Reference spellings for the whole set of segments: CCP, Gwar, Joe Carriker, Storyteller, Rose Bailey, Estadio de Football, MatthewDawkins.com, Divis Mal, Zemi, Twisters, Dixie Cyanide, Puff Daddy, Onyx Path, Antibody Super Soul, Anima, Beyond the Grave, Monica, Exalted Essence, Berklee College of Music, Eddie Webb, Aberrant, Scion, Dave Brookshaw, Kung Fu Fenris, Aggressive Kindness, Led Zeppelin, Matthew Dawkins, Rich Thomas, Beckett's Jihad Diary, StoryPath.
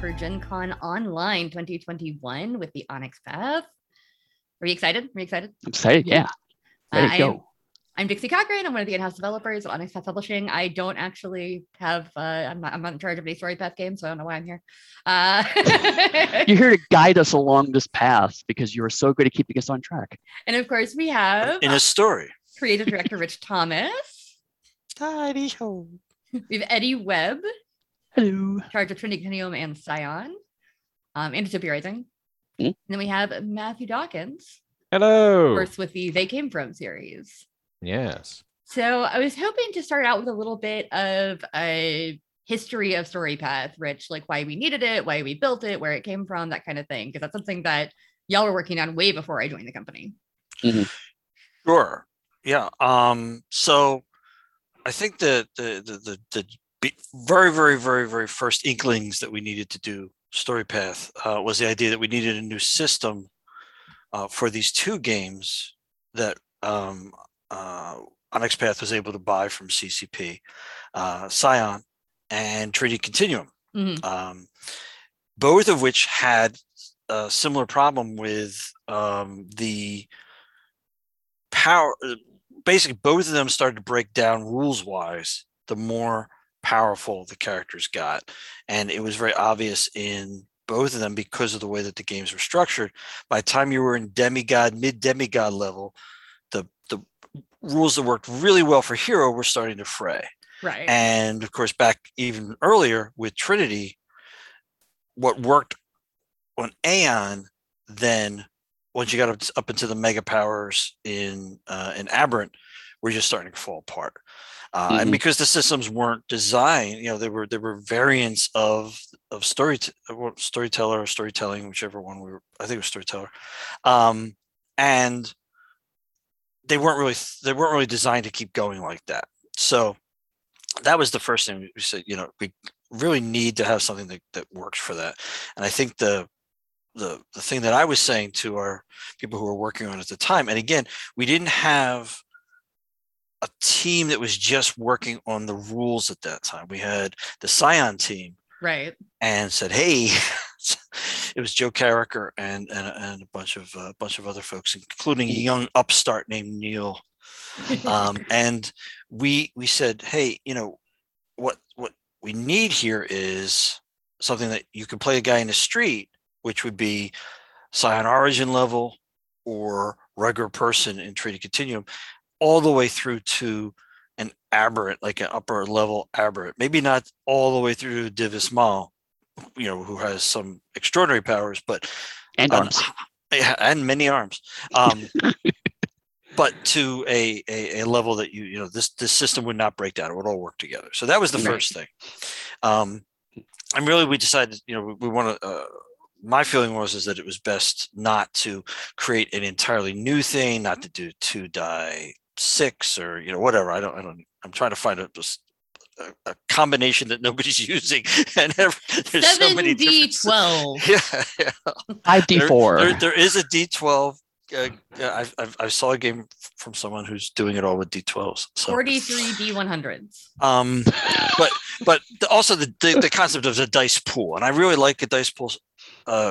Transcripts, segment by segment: for Gen Con Online 2021 with the Onyx Path. Are you excited? I'm excited, yeah. I'm Dixie Cochrane. I'm one of the in-house developers of Onyx Path Publishing. I don't actually have, I'm not in charge of any StoryPath games, so I don't know why I'm here. You're here to guide us along this path because you are so good at keeping us on track. And of course we have... In a story. Creative Director Rich Thomas. Tidy ho. We have Eddie Webb. Hello. In charge of Trinity Continuum and Scion. And Dystopia Rising. Mm-hmm. And then we have Matthew Dawkins. Hello. Of course with the They Came From series. Yes. So I was hoping to start out with a little bit of a history of StoryPath, Rich, like why we needed it, why we built it, where it came from, that kind of thing, because that's something that y'all were working on way before I joined the company. Mm-hmm. Sure. Yeah. So I think the very first inklings that we needed to do StoryPath was the idea that we needed a new system for these two games that Onyx Path was able to buy from CCP, Scion, and Trinity Continuum, mm-hmm. Both of which had a similar problem with the power. Basically, both of them started to break down rules-wise the more powerful the characters got, and it was very obvious in both of them because of the way that the games were structured. By the time you were in demigod, mid-demigod level, the rules that worked really well for Hero were starting to fray. Right. And of course, back even earlier with Trinity, what worked on Aeon, then once you got up into the mega powers in Aberrant, were just starting to fall apart. Mm-hmm. And because the systems weren't designed, you know, there were variants of storyteller or storytelling, whichever one we were. I think it was Storyteller, and they weren't really designed to keep going like that. So that was the first thing we said, you know, we really need to have something that works for that. And I think the thing that I was saying to our people who were working on it at the time, and again, we didn't have a team that was just working on the rules at that time. We had the Scion team, right, and said, hey, it was Joe Carriker and a bunch of other folks, including a young upstart named Neil. And we said, hey, you know, what we need here is something that you could play a guy in the street, which would be Scion Origin level or regular person in Trinity Continuum, all the way through to an Aberrant, like an upper level Aberrant. Maybe not all the way through to Divis Mal, you know, who has some extraordinary powers, but and arms, and many arms, but to a level that you know this system would not break down. It would all work together. So that was the first thing, and really we decided, you know, we want to. My feeling was that it was best not to create an entirely new thing, not to do 2-die 6 or, you know, whatever. I'm trying to find a just. A combination that nobody's using, and there's 7 so many D12. Yeah. 5D4. There is a D12. I saw a game from someone who's doing it all with D12s. So. 43 D100s. But also the concept of the dice pool, and I really like the dice pool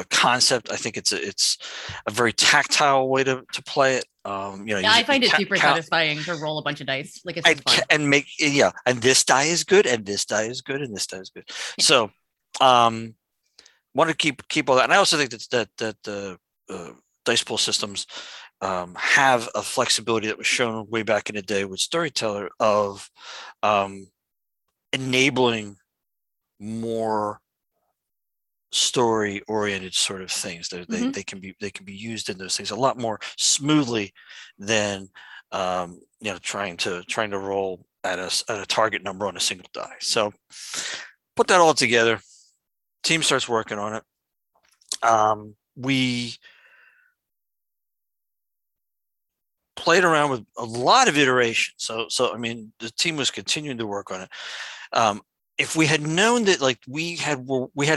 concept. I think it's a very tactile way to play it. I find it super satisfying to roll a bunch of dice, like it's fun. And this die is good, and this die is good, and this die is good. Yeah. So, want to keep all that, and I also think that the dice pool systems have a flexibility that was shown way back in the day with Storyteller of enabling more story-oriented sort of things. Mm-hmm. They can be used in those things a lot more smoothly than trying to roll at a target number on a single die. So put that all together. Team starts working on it. We played around with a lot of iterations. So I mean, the team was continuing to work on it. If we had known that, like, we had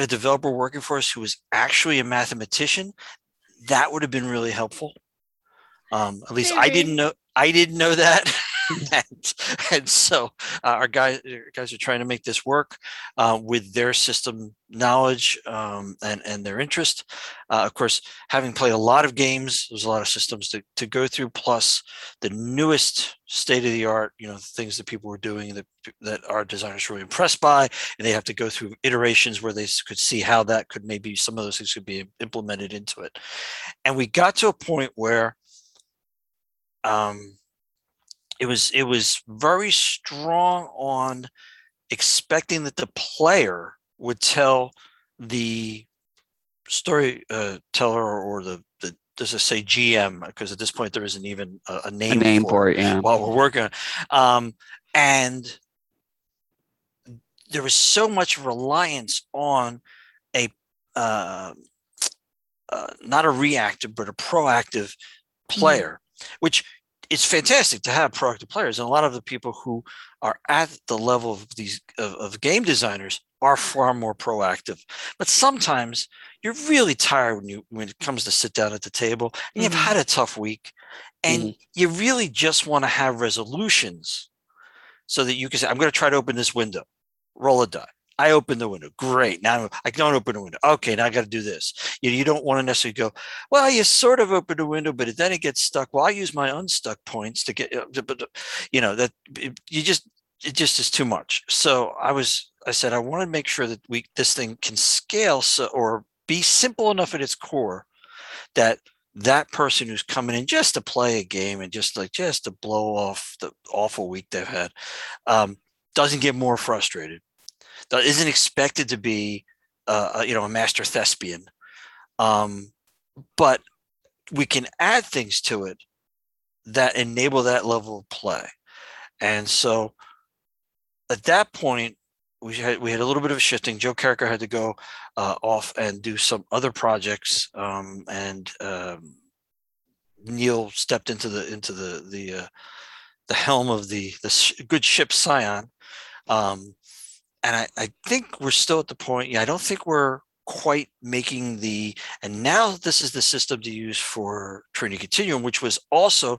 a developer working for us who was actually a mathematician, that would have been really helpful. At least I didn't know that. And so our guys are trying to make this work with their system knowledge and their interest. Of course, having played a lot of games, there's a lot of systems to go through, plus the newest state-of-the-art, things that people were doing that our designers were really impressed by, and they have to go through iterations where they could see how that could, maybe some of those things could be implemented into it. And we got to a point where it was very strong on expecting that the player would tell the storyteller or the does it say GM, because at this point there isn't even a name for it, yeah, while we're working on it. And there was so much reliance on a not a reactive but a proactive player, which it's fantastic to have proactive players. And a lot of the people who are at the level of these of game designers are far more proactive. But sometimes you're really tired when it comes to sit down at the table and you've had a tough week and you really just want to have resolutions so that you can say, I'm going to try to open this window, roll a die. I open the window. Great. Now I don't open the window. Okay. Now I got to do this. You don't want to necessarily go, well, you sort of open the window, but then it gets stuck. Well, I use my unstuck points to get, it just is too much. So I said, I want to make sure that this thing can scale or be simple enough at its core that person who's coming in just to play a game and just to blow off the awful week they've had, doesn't get more frustrated. That isn't expected to be, a master thespian, but we can add things to it that enable that level of play. And so, at that point, we had a little bit of a shifting. Joe Carriker had to go off and do some other projects, and Neil stepped into the helm of the good ship Scion. And I think we're still at the point, I don't think we're quite making and now this is the system to use for Trinity Continuum, which was also,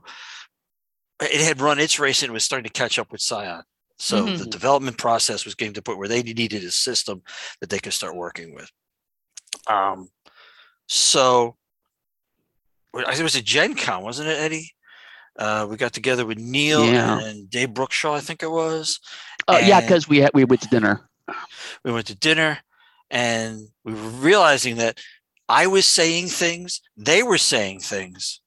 it had run its race and it was starting to catch up with Scion. So the development process was getting to the point where they needed a system that they could start working with. So I think it was a Gen Con, wasn't it, Eddie? We got together with Neil and Dave Brookshaw, I think it was. Because we went to dinner. We went to dinner, and we were realizing that I was saying things, they were saying things.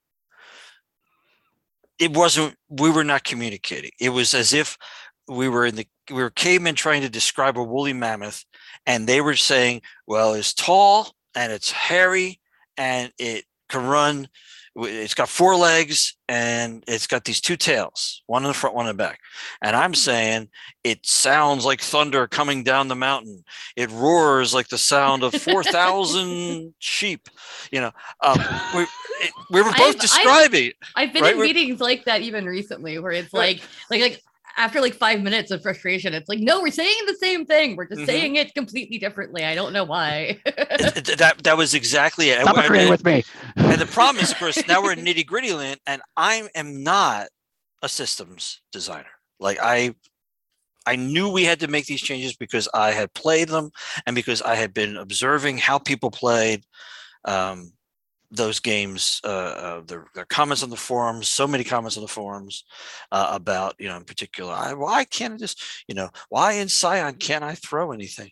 We were not communicating. It was as if we were cavemen trying to describe a woolly mammoth, and they were saying, well, it's tall and it's hairy and it can run. It's got four legs and it's got these two tails, one in the front, one in the back. And I'm saying it sounds like thunder coming down the mountain. It roars like the sound of 4,000 sheep. We were both describing. I've been in meetings like that even recently, where it's like after 5 minutes of frustration, it's like, no, we're saying the same thing. We're just saying it completely differently. I don't know why. that was exactly it. Stop agreeing with me. And the problem is, of course, now we're in nitty gritty land, and I am not a systems designer. I knew we had to make these changes because I had played them and because I had been observing how people played those games, their comments on the forums, so many comments on the forums about, in particular, why can't I just, why in Scion can't I throw anything?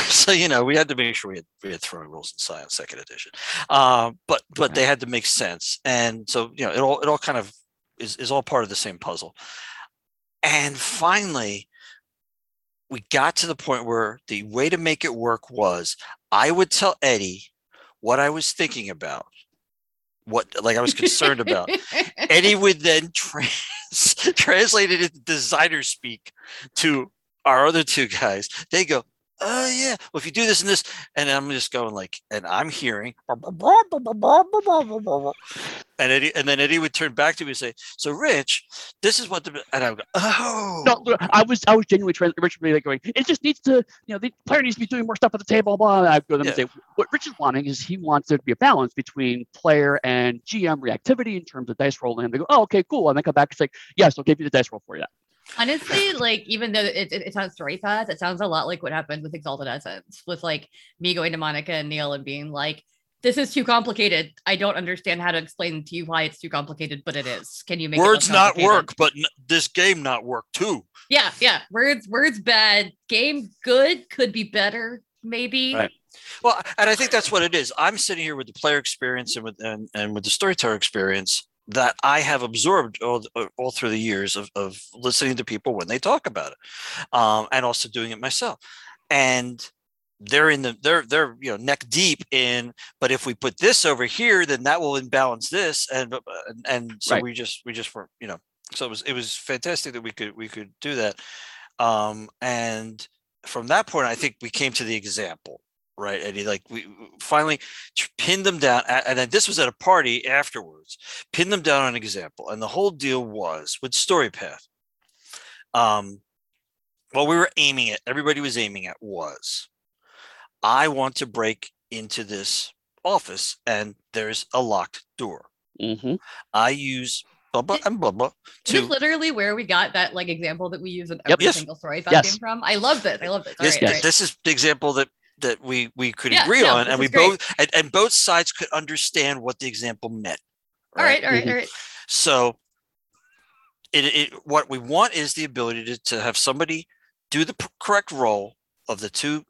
So, we had to make sure we had throwing rules in Scion 2nd edition, but they had to make sense. And so, it all kind of is all part of the same puzzle. And finally, we got to the point where the way to make it work was I would tell Eddie what I was thinking about, I was concerned about. Eddie would then translate it into designer speak to our other two guys. They go, oh yeah, well, if you do this and this, and I'm just going like, and I'm hearing, and then Eddie would turn back to me and say, so Rich, this is what the, and I would go, oh. No, I was genuinely trying, Rich would be like going, it just needs to, you know, the player needs to be doing more stuff at the table, blah, blah, blah. I'd go to them and say, what Rich is wanting is he wants there to be a balance between player and GM reactivity in terms of dice rolling. And they go, oh, okay, cool. And then come back and say, yes, I'll give you the dice roll for you. Honestly, like, even though it sounds StoryPath, it sounds a lot like what happened with Exalted Essence, with like me going to Monica and Neil and being like, this is too complicated. I don't understand how to explain to you why it's too complicated, but it is. Can you make words it not work, but this game not work too? Yeah, yeah. Words bad. Game good, could be better, maybe. Right. Well, and I think that's what it is. I'm sitting here with the player experience and with the storyteller experience that I have absorbed all through the years of listening to people when they talk about it, and also doing it myself. And they're you know, neck deep in, but if we put this over here, then that will imbalance this, and so right. we just weren't, you know. So it was fantastic that we could do that, and from that point, I think we came to the example. Right, Eddie, like we finally pinned them down, and then this was at a party afterwards, pinned them down on an example. And the whole deal was with StoryPath. What we were aiming at, everybody was aiming at, was I want to break into this office and there's a locked door. Mm-hmm. I use blah, blah, and blah, blah. This is literally where we got that like example that we use in every single StoryPath game from. I love this. I love this. All right. This is the example that we could agree on, and we both and both sides could understand what the example meant. Right? All right. So it what we want is the ability to have somebody do the correct roll of the two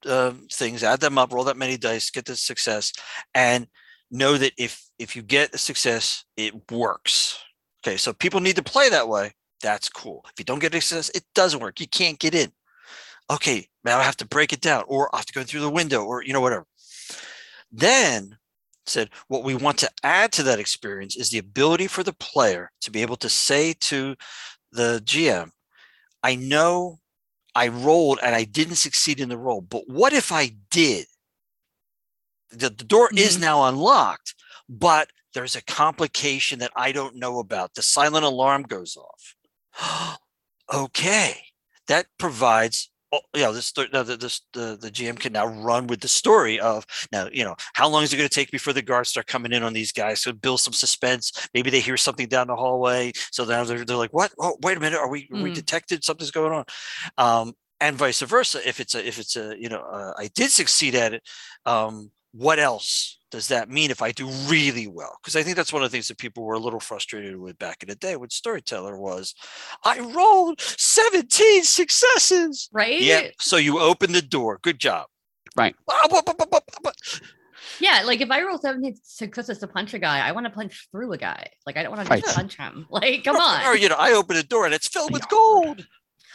things, add them up, roll that many dice, get the success, and know that if you get a success, it works. Okay, so people need to play that way. That's cool. If you don't get a success, it doesn't work. You can't get in. Okay, now I have to break it down, or I have to go through the window, or, you know, whatever. Then said, what we want to add to that experience is the ability for the player to be able to say to the GM, I know I rolled and I didn't succeed in the roll, but what if I did? The door is now unlocked, but there's a complication that I don't know about. The silent alarm goes off. Okay, that provides... Oh, yeah, the GM can now run with the story of, now, you know, how long is it going to take before the guards start coming in on these guys? So build some suspense. Maybe they hear something down the hallway. So now they're like, what? Oh, wait a minute. Are we detected? Something's going on. And vice versa. If it's a, you know, I did succeed at it. What else does that mean if I do really well? Because I think that's one of the things that people were a little frustrated with back in the day with Storyteller was, I rolled 17 successes. Right? Yeah. So you open the door. Good job. Right. Yeah, like if I roll 17 successes to punch a guy, I want to punch through a guy. Like I don't want to just punch him. Like, come on. Or, you know, I open a door and it's filled with gold.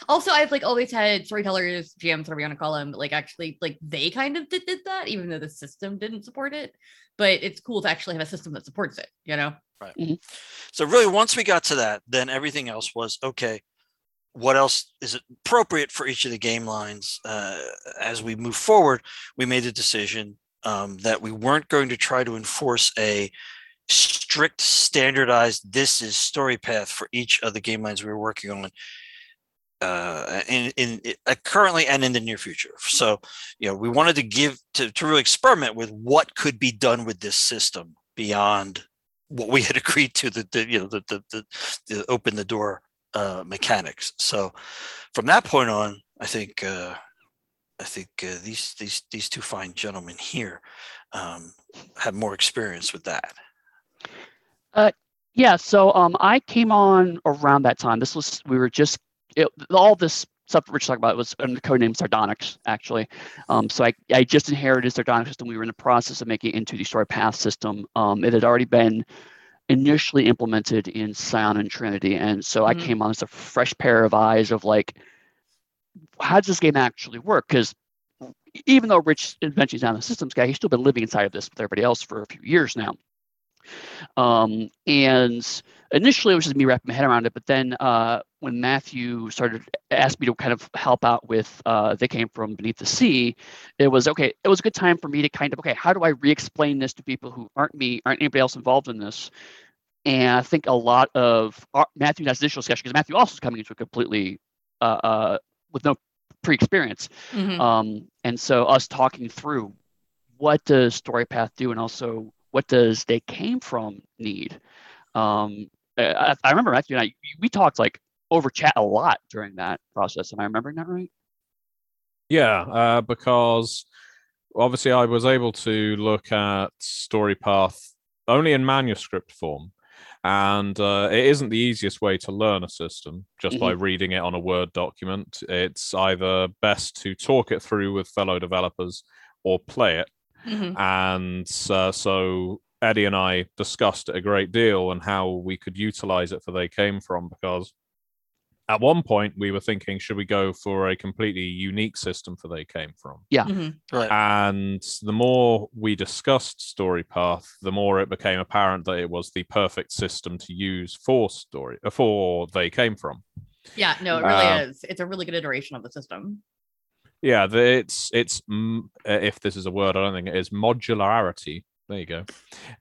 Also, I've like always had storytellers, GMs, whatever you want to call them, but like actually, like they kind of did that, even though the system didn't support it. But it's cool to actually have a system that supports it, you know? Right. Mm-hmm. So really, once we got to that, then everything else was okay. What else is appropriate for each of the game lines? As we move forward, we made the decision that we weren't going to try to enforce a strict, standardized. This is StoryPath for each of the game lines we were working on. In currently and in the near future. So, you know, we wanted to give to really experiment with what could be done with this system beyond what we had agreed to, the open the door mechanics. So from that point on, I think these two fine gentlemen here have more experience with that. So I came on around that time. All this stuff Rich talked about was under the codename Sardonyx, actually. So I just inherited Sardonyx system. We were in the process of making it into the StoryPath system. It had already been initially implemented in Scion and Trinity. And so I came on as a fresh pair of eyes of like, how does this game actually work? Because even though Rich eventually is not a systems guy, he's still been living inside of this with everybody else for a few years now. And initially, it was just me wrapping my head around it. But then when Matthew asked me to kind of help out with They Came From, Beneath the Sea, it was, okay, it was a good time for me to how do I re-explain this to people who aren't me, aren't anybody else involved in this? And I think a lot of Matthew and I's initial discussion, because Matthew also is coming into it completely with no pre-experience. Mm-hmm. And so us talking through, what does StoryPath do? And also, what does They Came From need? I remember Matthew and I, we talked like over chat a lot during that process. Am I remembering that right? Yeah, because obviously I was able to look at StoryPath only in manuscript form. And it isn't the easiest way to learn a system just by reading it on a Word document. It's either best to talk it through with fellow developers or play it. Mm-hmm. And so Eddie and I discussed it a great deal and how we could utilize it for They Came From, because at one point we were thinking, should we go for a completely unique system for They Came From? Yeah. Mm-hmm. Right. And the more we discussed StoryPath, the more it became apparent that it was the perfect system to use for They Came From. Yeah, no, it really is. It's a really good iteration of the system. Yeah, it's if this is a word, I don't think it is, modularity. There you go.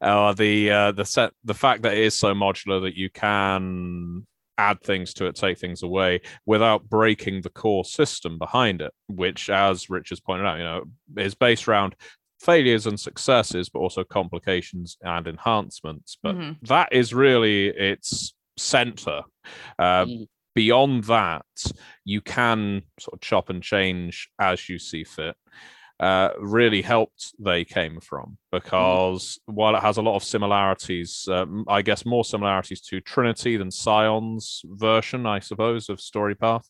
The fact that it is so modular that you can add things to it, take things away without breaking the core system behind it, which, as Rich has pointed out, is based around failures and successes, but also complications and enhancements. But that is really its center. Beyond that, you can sort of chop and change as you see fit. Really helped They Came From, because while it has a lot of similarities, I guess more similarities to Trinity than Scion's version, I suppose, of StoryPath,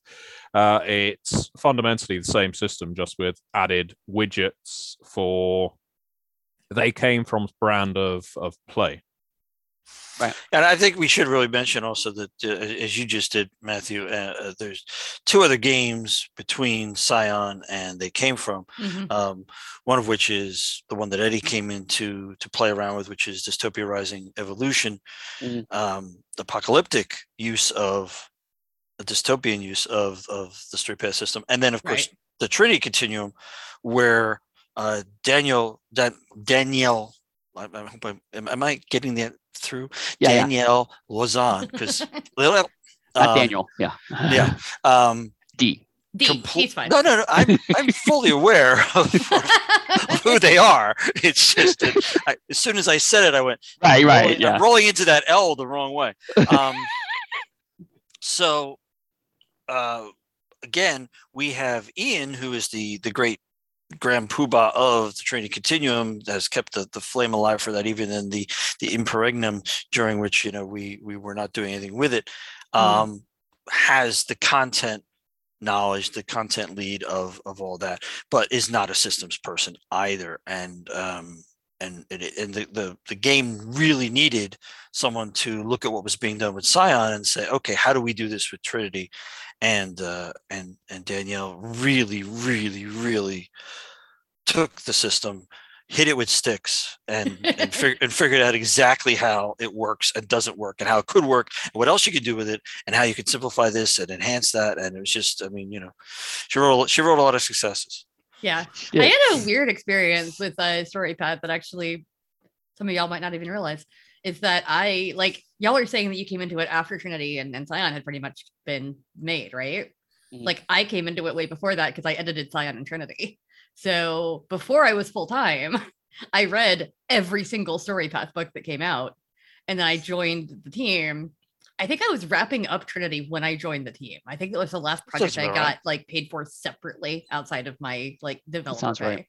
it's fundamentally the same system, just with added widgets for They Came From's brand of play. Right. And I think we should really mention also that, as you just did, Matthew, there's two other games between Scion and They Came From, one of which is the one that Eddie came in to play around with, which is Dystopia Rising Evolution, the apocalyptic use of the dystopian use of the StoryPath system. And then, of course, the Trinity Continuum, where Danielle, I hope am I getting that through? Yeah, Danielle Lausanne, because not Daniel. D. He's fine. No. I'm fully aware of who they are. It's just that as soon as I said it, I went right. Yeah. I'm rolling into that L the wrong way. So again, we have Ian, who is the great Grand Poobah of the Trinity Continuum, has kept the flame alive for that, even in the interregnum, during which we were not doing anything with it. Has the content knowledge, the content lead of all that, but is not a systems person either. And the game really needed someone to look at what was being done with Scion and say, okay, how do we do this with Trinity? And Danielle really took the system, hit it with sticks, and figured out exactly how it works and doesn't work, and how it could work, and what else you could do with it, and how you could simplify this and enhance that. And it was just, she wrote a lot of successes. Yeah. I had a weird experience with StoryPath that actually some of y'all might not even realize. Is that I, like, y'all are saying that you came into it after Trinity and Scion had pretty much been made, right? Mm-hmm. Like, I came into it way before that because I edited Scion and Trinity. So before I was full time, I read every single StoryPath book that came out. And then I joined the team. I think I was wrapping up Trinity when I joined the team. I think it was the last project I got paid for separately outside of my development. Right.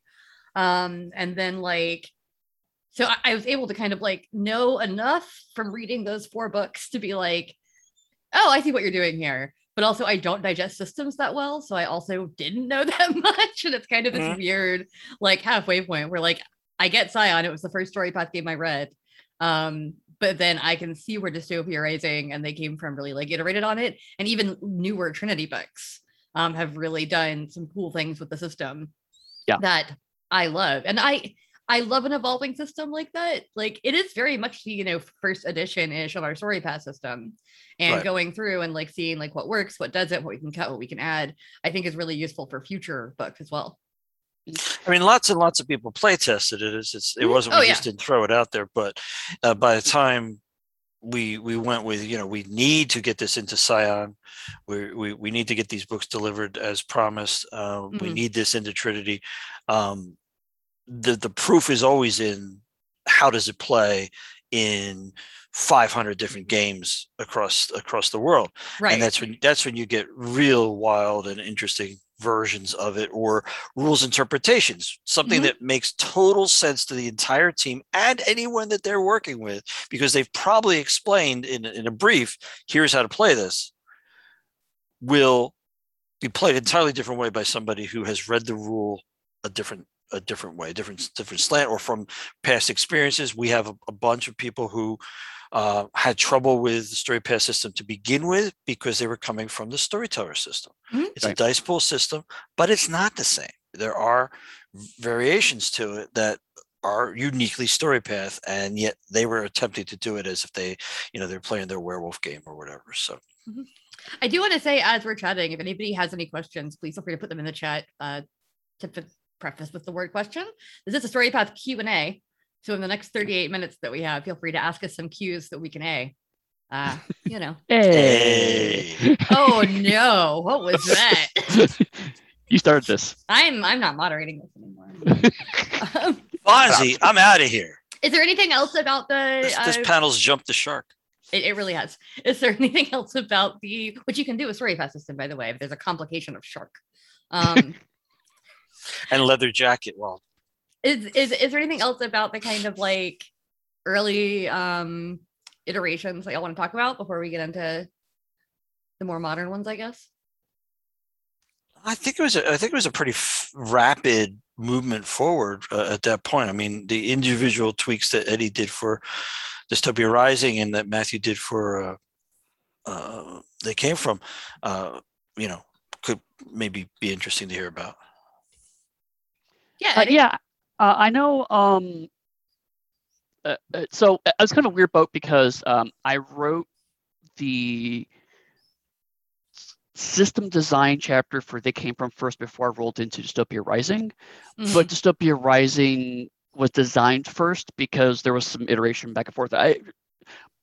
And then so I was able to know enough from reading those four books to be like, oh, I see what you're doing here. But also, I don't digest systems that well. So I also didn't know that much. And it's kind of this weird halfway point where I get Scion. It was the first StoryPath game I read. But then I can see where Dystopia Rising and They Came From really iterated on it. And even newer Trinity books have really done some cool things with the system that I love. And I I love an evolving system like that. Like, it is very much, you know, first edition-ish of our StoryPath system, and right. going through and like seeing like what works, what doesn't, what we can cut, what we can add, I think is really useful for future books as well. I mean, lots and lots of people play tested it. It wasn't, we just didn't throw it out there, but by the time we went with, you know, we need to get this into Scion. We need to get these books delivered as promised. We need this into Trinity. The proof is always in how does it play in 500 different games across the world. Right. And that's when you get real wild and interesting versions of it, or rules interpretations, something that makes total sense to the entire team and anyone that they're working with, because they've probably explained in a brief, here's how to play this, will be played an entirely different way by somebody who has read the rule a different way, different slant, or from past experiences. We have a bunch of people who had trouble with the StoryPath system to begin with because they were coming from the Storyteller system. It's a dice pool system, but it's not the same. There are variations to it that are uniquely StoryPath, and yet they were attempting to do it as if they, you know, they're playing their werewolf game or whatever. So I do want to say, as we're chatting, if anybody has any questions, please feel free to put them in the chat. To preface with the word question, this is a StoryPath Q&A. So in the next 38 minutes that we have, feel free to ask us some cues that we can you know. Hey. Oh no, what was that? You started this. I'm not moderating this anymore. Fonzie, I'm out of here. Is there anything else about the this panel's jumped the shark? It really has. Is there anything else about the, which you can do with StoryPath system, by the way, if there's a complication of shark. And leather jacket, well. Is there anything else about the kind of like early iterations that y'all want to talk about before we get into the more modern ones, I guess? I think it was a pretty rapid movement forward at that point. I mean, the individual tweaks that Eddie did for Dystopia Rising and that Matthew did for They Came From, you know, could maybe be interesting to hear about. Yeah. I know. So I was kind of a weird boat because I wrote the system design chapter for They Came From first before I rolled into Dystopia Rising. Mm-hmm. But Dystopia Rising was designed first because there was some iteration back and forth.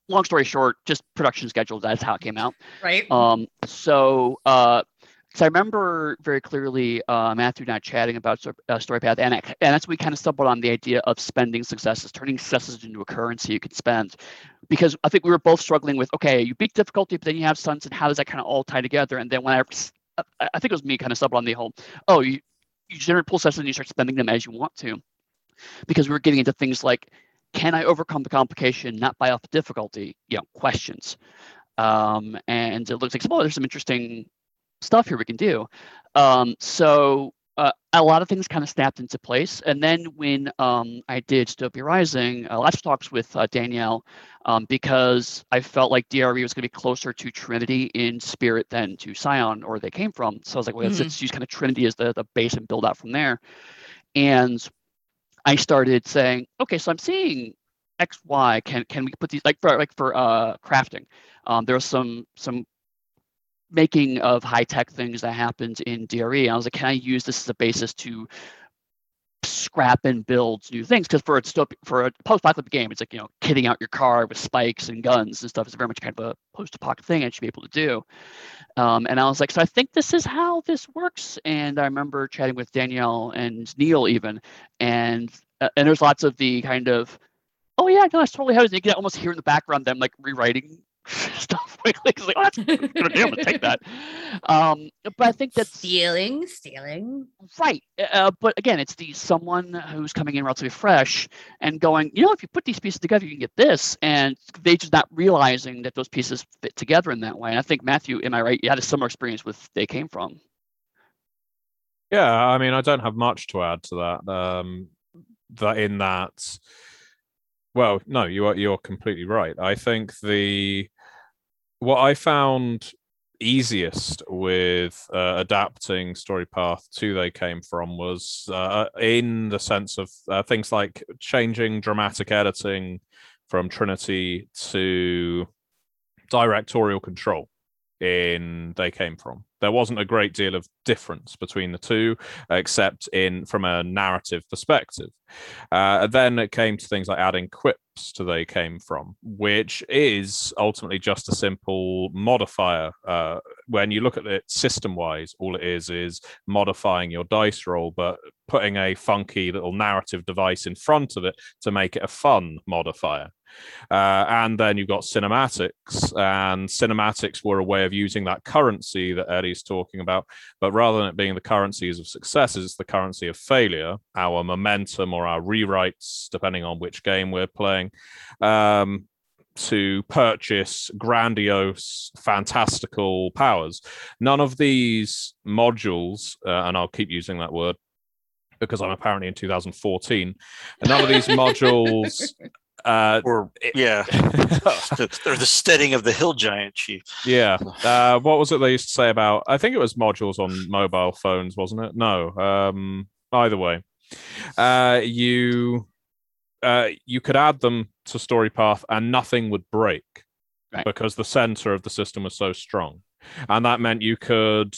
Long story short, just production schedule. That's how it came out. Right. So I remember very clearly Matthew and I chatting about StoryPath, and that's when we kind of stumbled on the idea of spending successes, turning successes into a currency you could spend. Because I think we were both struggling with, okay, you beat difficulty, but then you have stunts, and how does that kind of all tie together? And then when I think it was me kind of stumbled on the whole, you generate pool successes and you start spending them as you want to. Because we were getting into things like, can I overcome the complication, not buy off the difficulty, you know, questions. And it looks like, well, there's some interesting stuff here we can do. So a lot of things kind of snapped into place. And then when I did Dystopia Rising, lots of talks with Danielle because I felt like DRE was going to be closer to Trinity in spirit than to Scion or They Came From. So I was like, well, let's use kind of Trinity as the base and build out from there. And I started saying, okay, so I'm seeing X, Y. Can we put these for crafting? There was some making of high-tech things that happened in DRE. I was like, can I use this as a basis to scrap and build new things? Because for a post-apocalyptic game, it's like, you know, kitting out your car with spikes and guns and stuff is very much kind of a post-apocalyptic thing I should be able to do. And I was like, so I think this is how this works. And I remember chatting with Danielle and Neil even, and there's lots of the kind of, oh yeah, no, that's totally how it is. You can almost hear in the background them like rewriting stuff quickly. It's like, oh, that's what I'm gonna take that. But I think that's stealing, right? But again, it's the someone who's coming in relatively fresh and going, you know, if you put these pieces together, you can get this, and they just not realizing that those pieces fit together in that way. And I think Matthew, am I right? You had a similar experience with They Came From. Yeah, I mean, I don't have much to add to that. Well, no, you're completely right. I think what I found easiest with adapting StoryPath to They Came From was in the sense of things like changing dramatic editing from Trinity to directorial control in They Came From. There wasn't a great deal of difference between the two, except from a narrative perspective. Then it came to things like adding quips to They Came From, which is ultimately just a simple modifier. When you look at it system-wise, all it is modifying your dice roll, but putting a funky little narrative device in front of it to make it a fun modifier. And then you've got cinematics, and cinematics were a way of using that currency that Eddie's talking about, but rather than it being the currencies of successes, it's the currency of failure, our momentum or our rewrites, depending on which game we're playing, to purchase grandiose, fantastical powers. None of these modules, and I'll keep using that word because I'm apparently in 2014, and none of these modules... they're the steading of the hill giant chief. Yeah. What was it they used to say about? I think it was modules on mobile phones, wasn't it? No. Either way, you could add them to StoryPath and nothing would break, right? Because the center of the system was so strong, and that meant you could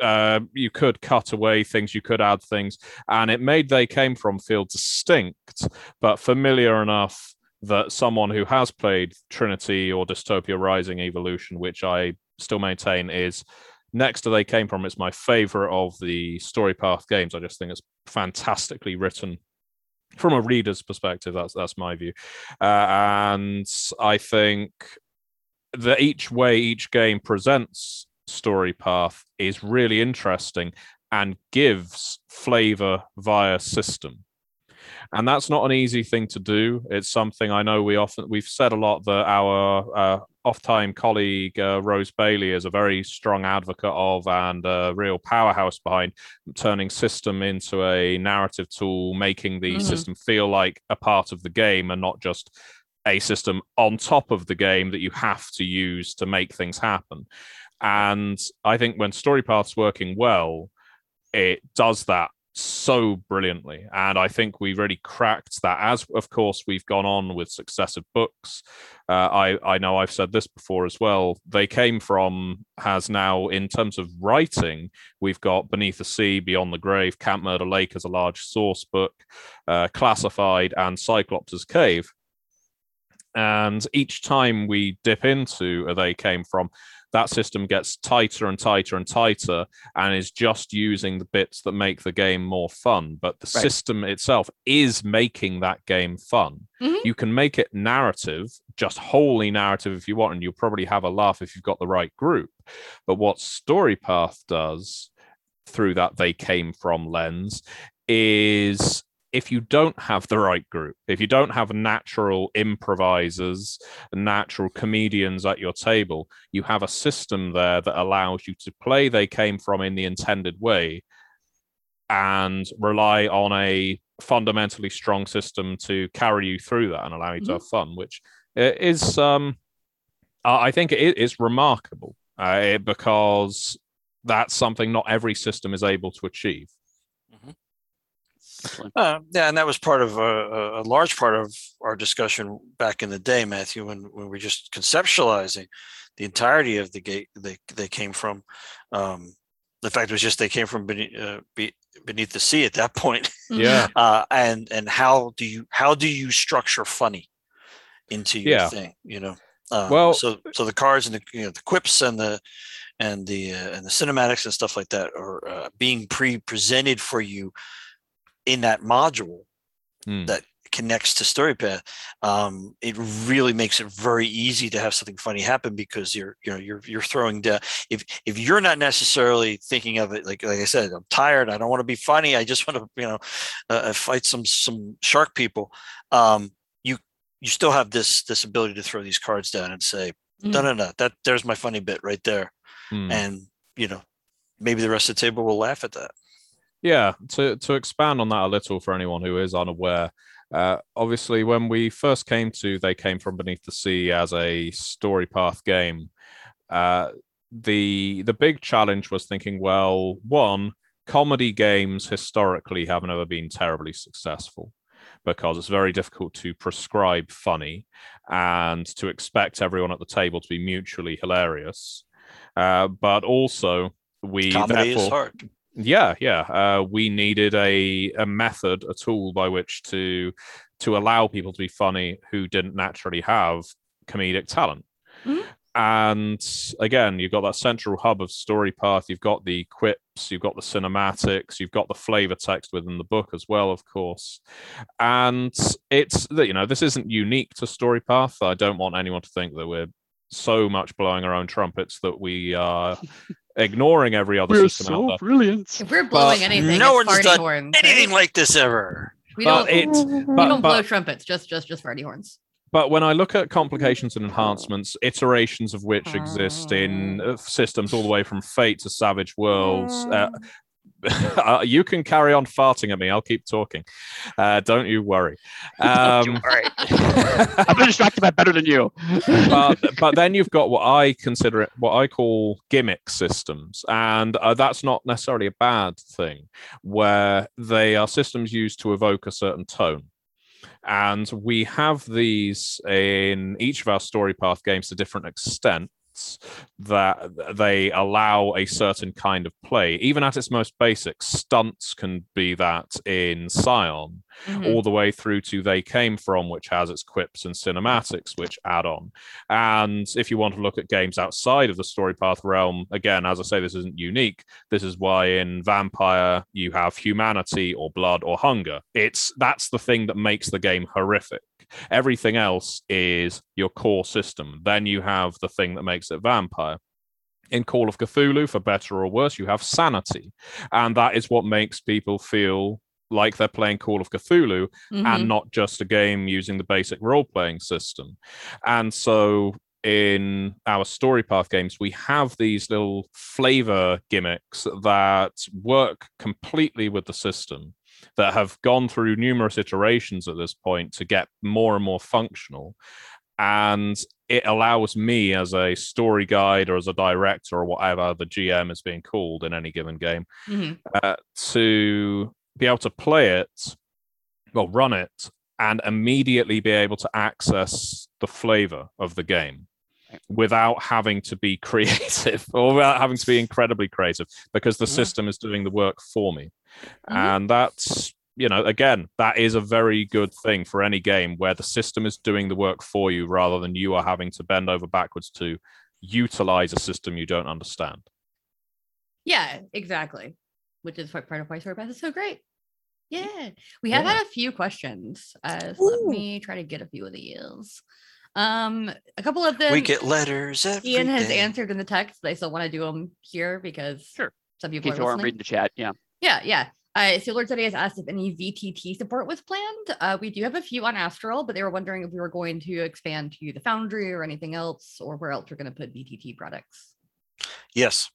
cut away things, you could add things, and it made They Came From feel distinct, but familiar enough that someone who has played Trinity or Dystopia Rising Evolution, which I still maintain is next to They Came From, it's my favorite of the StoryPath games. I just think it's fantastically written. From a reader's perspective, that's my view. And I think that each game presents StoryPath is really interesting and gives flavor via system, and that's not an easy thing to do. It's something I know we've said a lot, that our off-time colleague Rose Bailey is a very strong advocate of, and a real powerhouse behind turning system into a narrative tool, making the system feel like a part of the game and not just a system on top of the game that you have to use to make things happen. And I think when StoryPath's working well, it does that so brilliantly. And I think we really cracked that, as, of course, we've gone on with successive books. I know I've said this before as well. They Came From has now, in terms of writing, we've got Beneath the Sea, Beyond the Grave, Camp Murder Lake as a large source book, Classified, and Cyclops' Cave. And each time we dip into They Came From, that system gets tighter and tighter and tighter, and is just using the bits that make the game more fun. But the system itself is making that game fun. Mm-hmm. You can make it narrative, just wholly narrative if you want, and you'll probably have a laugh if you've got the right group. But what StoryPath does through that They Came From lens is... if you don't have the right group, if you don't have natural improvisers, natural comedians at your table, you have a system there that allows you to play They Came From in the intended way and rely on a fundamentally strong system to carry you through that and allow you to have fun, which is, I think it is remarkable, because that's something not every system is able to achieve. Yeah, and that was part of a large part of our discussion back in the day, Matthew, when we were just conceptualizing the entirety of the gate they came from. The fact was just They Came From beneath the sea at that point. Yeah. And how do you structure funny into your thing? You know. So the cards and the quips and the cinematics and stuff like that are being presented for you in that module that connects to StoryPath. It really makes it very easy to have something funny happen, because you're throwing down. If you're not necessarily thinking of it, like I said, I'm tired, I don't want to be funny, I just want to fight some shark people. You still have this ability to throw these cards down and say, no, that there's my funny bit right there, and maybe the rest of the table will laugh at that. Yeah, to expand on that a little for anyone who is unaware, obviously when we first came to They Came From Beneath the Sea as a StoryPath game, the big challenge was thinking, well, one, comedy games historically have never been terribly successful because it's very difficult to prescribe funny and to expect everyone at the table to be mutually hilarious. But also, comedy is hard. We needed a method, a tool by which to allow people to be funny who didn't naturally have comedic talent. Mm-hmm. And again, you've got that central hub of StoryPath. You've got the quips, you've got the cinematics, you've got the flavor text within the book as well, of course. And it's, you know, this isn't unique to StoryPath. I don't want anyone to think that we're so much blowing our own trumpets that we are ignoring every other system out there. We're so brilliant. If we're blowing anything, no one's done horns, anything right? like this ever. We don't blow trumpets, just farty horns. But when I look at complications and enhancements, iterations of which exist in systems all the way from Fate to Savage Worlds, you can carry on farting at me. I'll keep talking. Don't you worry. Don't you worry. I've been distracted by better than you. But then you've got what I call gimmick systems. And that's not necessarily a bad thing, where they are systems used to evoke a certain tone. And we have these in each of our StoryPath games to different extents that they allow a certain kind of play. Even at its most basic, stunts can be that in Scion, all the way through to They Came From, which has its quips and cinematics, which add on. And if you want to look at games outside of the StoryPath realm, again, as I say, this isn't unique. This is why in Vampire you have humanity or blood or hunger. That's the thing that makes the game horrific. Everything else is your core system. Then you have the thing that makes it Vampire. In Call of Cthulhu, for better or worse, you have sanity. And that is what makes people feel like they're playing Call of Cthulhu and not just a game using the basic role-playing system. And so in our StoryPath games, we have these little flavor gimmicks that work completely with the system, that have gone through numerous iterations at this point to get more and more functional. And it allows me as a story guide or as a director or whatever the GM is being called in any given game to be able to play it, well, run it, and immediately be able to access the flavor of the game without having to be creative or without having to be incredibly creative, because the system is doing the work for me. And that's, you know, again, that is a very good thing for any game where the system is doing the work for you rather than you are having to bend over backwards to utilize a system you don't understand. Yeah, exactly. Which is part of why StoryPath is so great. Yeah. We have had a few questions. So let me try to get a few of these. A couple of them. We get letters every Ian has day. Answered in the text, but I still want to do them here because some people are reading the chat. Yeah. So Lord Zeddy has asked if any VTT support was planned. We do have a few on Astral, but they were wondering if we were going to expand to the Foundry or anything else, or where else we're going to put VTT products. Yes.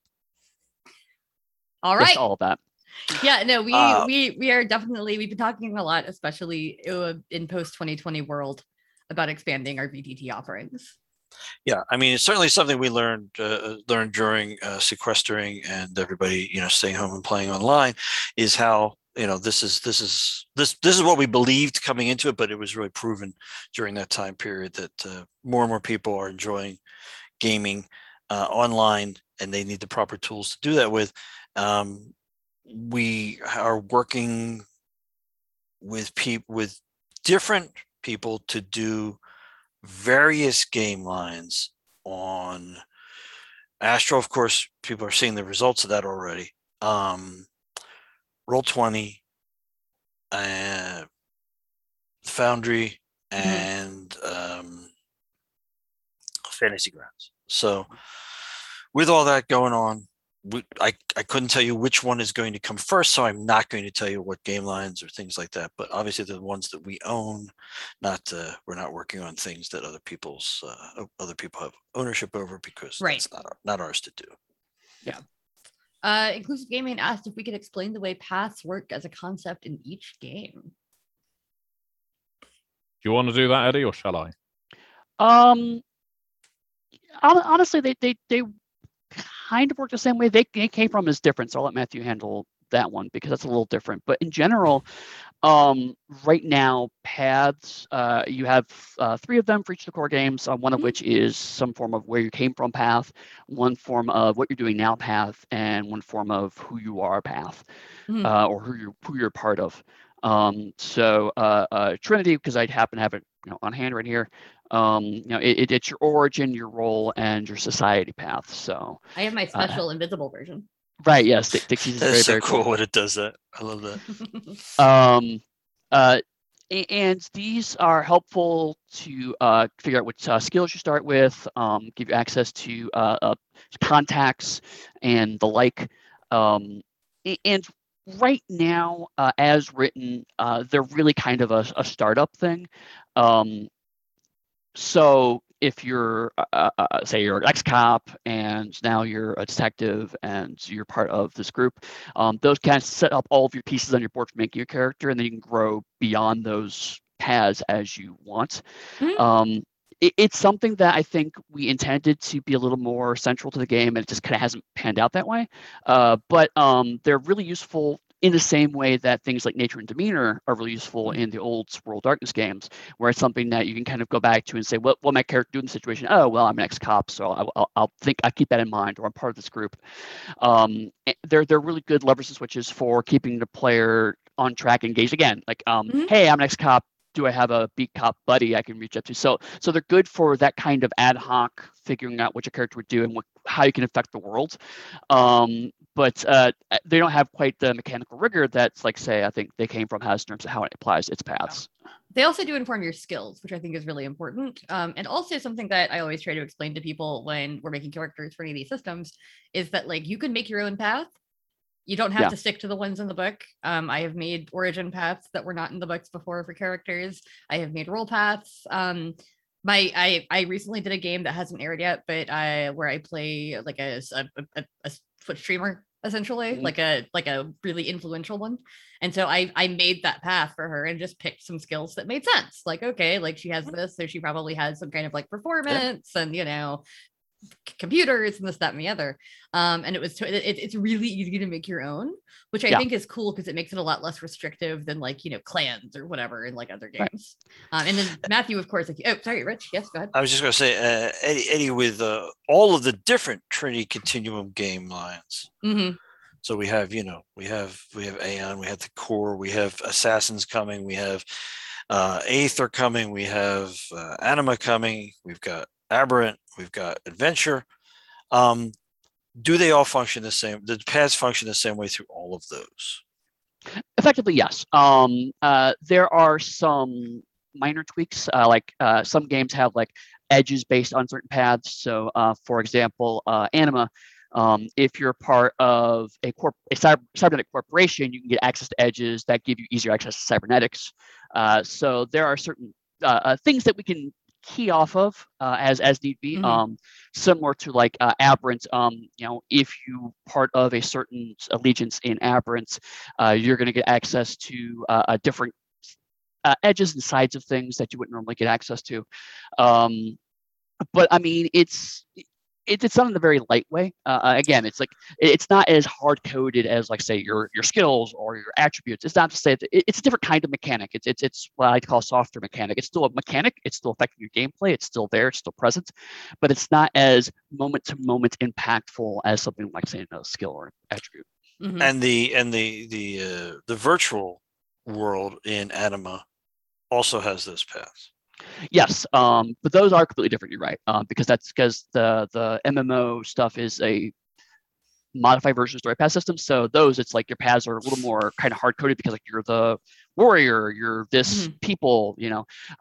All right. Just all of that. Yeah, no, we are definitely, we've been talking a lot, especially in post-2020 world, about expanding our VTT offerings. Yeah, I mean, it's certainly something we learned during sequestering and everybody, you know, staying home and playing online, is how, you know, this is what we believed coming into it, but it was really proven during that time period that more and more people are enjoying gaming online, and they need the proper tools to do that with. We are working with different people to do various game lines on Astro. Of course, people are seeing the results of that already. Roll20, Foundry, and Fantasy Grounds. So with all that going on, I couldn't tell you which one is going to come first, so I'm not going to tell you what game lines or things like that. But obviously, the ones that we own, we're not working on things that other people have ownership over, because it's not ours to do. Yeah. Inclusive Gaming asked if we could explain the way paths work as a concept in each game. Do you want to do that, Eddie, or shall I? Honestly, they kind of work the same way. They Came From is different, so I'll let Matthew handle that one because that's a little different. But in general, right now, paths, you have three of them for each of the core games, one of which is some form of where you came from path, one form of what you're doing now path, and one form of who you are path, or who you're part of. So Trinity, because I happen to have it on hand right here, it's your origin, your role, and your society path. So I have my special invisible version. Right, yes. Dixie's very, so very cool when it does that. I love that. And these are helpful to figure out what skills you start with, give you access to contacts and the like. And right now, as written, they're really kind of a startup thing. So if you're, say you're an ex-cop and now you're a detective and you're part of this group, those kind of set up all of your pieces on your board for making your character, and then you can grow beyond those paths as you want. Mm-hmm. It's something that I think we intended to be a little more central to the game, and it just kind of hasn't panned out that way. But they're really useful in the same way that things like nature and demeanor are really useful in the old World Darkness games, where it's something that you can kind of go back to and say, what will my character do in the situation? Oh, well, I'm an ex-cop, so I'll keep that in mind, or I'm part of this group. They're really good levers and switches for keeping the player on track, engaged. Again, like, hey, I'm an ex-cop. Do I have a beat cop buddy I can reach out to? So they're good for that kind of ad hoc figuring out what your character would do and how you can affect the world. But they don't have quite the mechanical rigor that's like, say, I think They Came From has in terms of how it applies its paths. They also do inform your skills, which I think is really important. And also something that I always try to explain to people when we're making characters for any of these systems is that, like, you can make your own path. You don't have to stick to the ones in the book. I have made origin paths that were not in the books before for characters. I have made role paths. I recently did a game that hasn't aired yet, but where I play like a Twitch streamer, essentially, like a really influential one. And so I made that path for her and just picked some skills that made sense. Like, okay, like she has this, so she probably has some kind of like performance and, computers and this, that, and the other. And it was it's really easy to make your own, which I think is cool because it makes it a lot less restrictive than clans or whatever in like other games. Right. And then Matthew, of course, sorry, Rich. Yes, go ahead. I was just going to say, Eddie with all of the different Trinity Continuum game lines. Mm-hmm. So we have, we have Aeon, we have the Core, we have Assassins coming, we have Aether coming, we have Anima coming, we've got Aberrant, we've got Adventure. Do they all function the same? The paths function the same way through all of those? Effectively, yes. There are some minor tweaks. Some games have like edges based on certain paths. So, for example, Anima. If you're part of a cybernetic corporation, you can get access to edges that give you easier access to cybernetics. So there are certain things that we can key off of as need be, similar to like Aberrant. If you part of a certain allegiance in Aberrant, you're going to get access to different edges and sides of things that you wouldn't normally get access to. But I mean, it's done in a very light way. Again, it's not as hard coded as like, say, your skills or your attributes. It's not to say it's a different kind of mechanic. It's what I call softer mechanic. It's still a mechanic. It's still affecting your gameplay. It's still there. It's still present, but it's not as moment to moment impactful as something like, say, a skill or an attribute. Mm-hmm. And the virtual world in Anima also has those paths. Yes, but those are completely different. You're right, because the MMO stuff is a modified version of StoryPath system. So those, it's like your paths are a little more kind of hard coded because like you're the warrior, you're this people,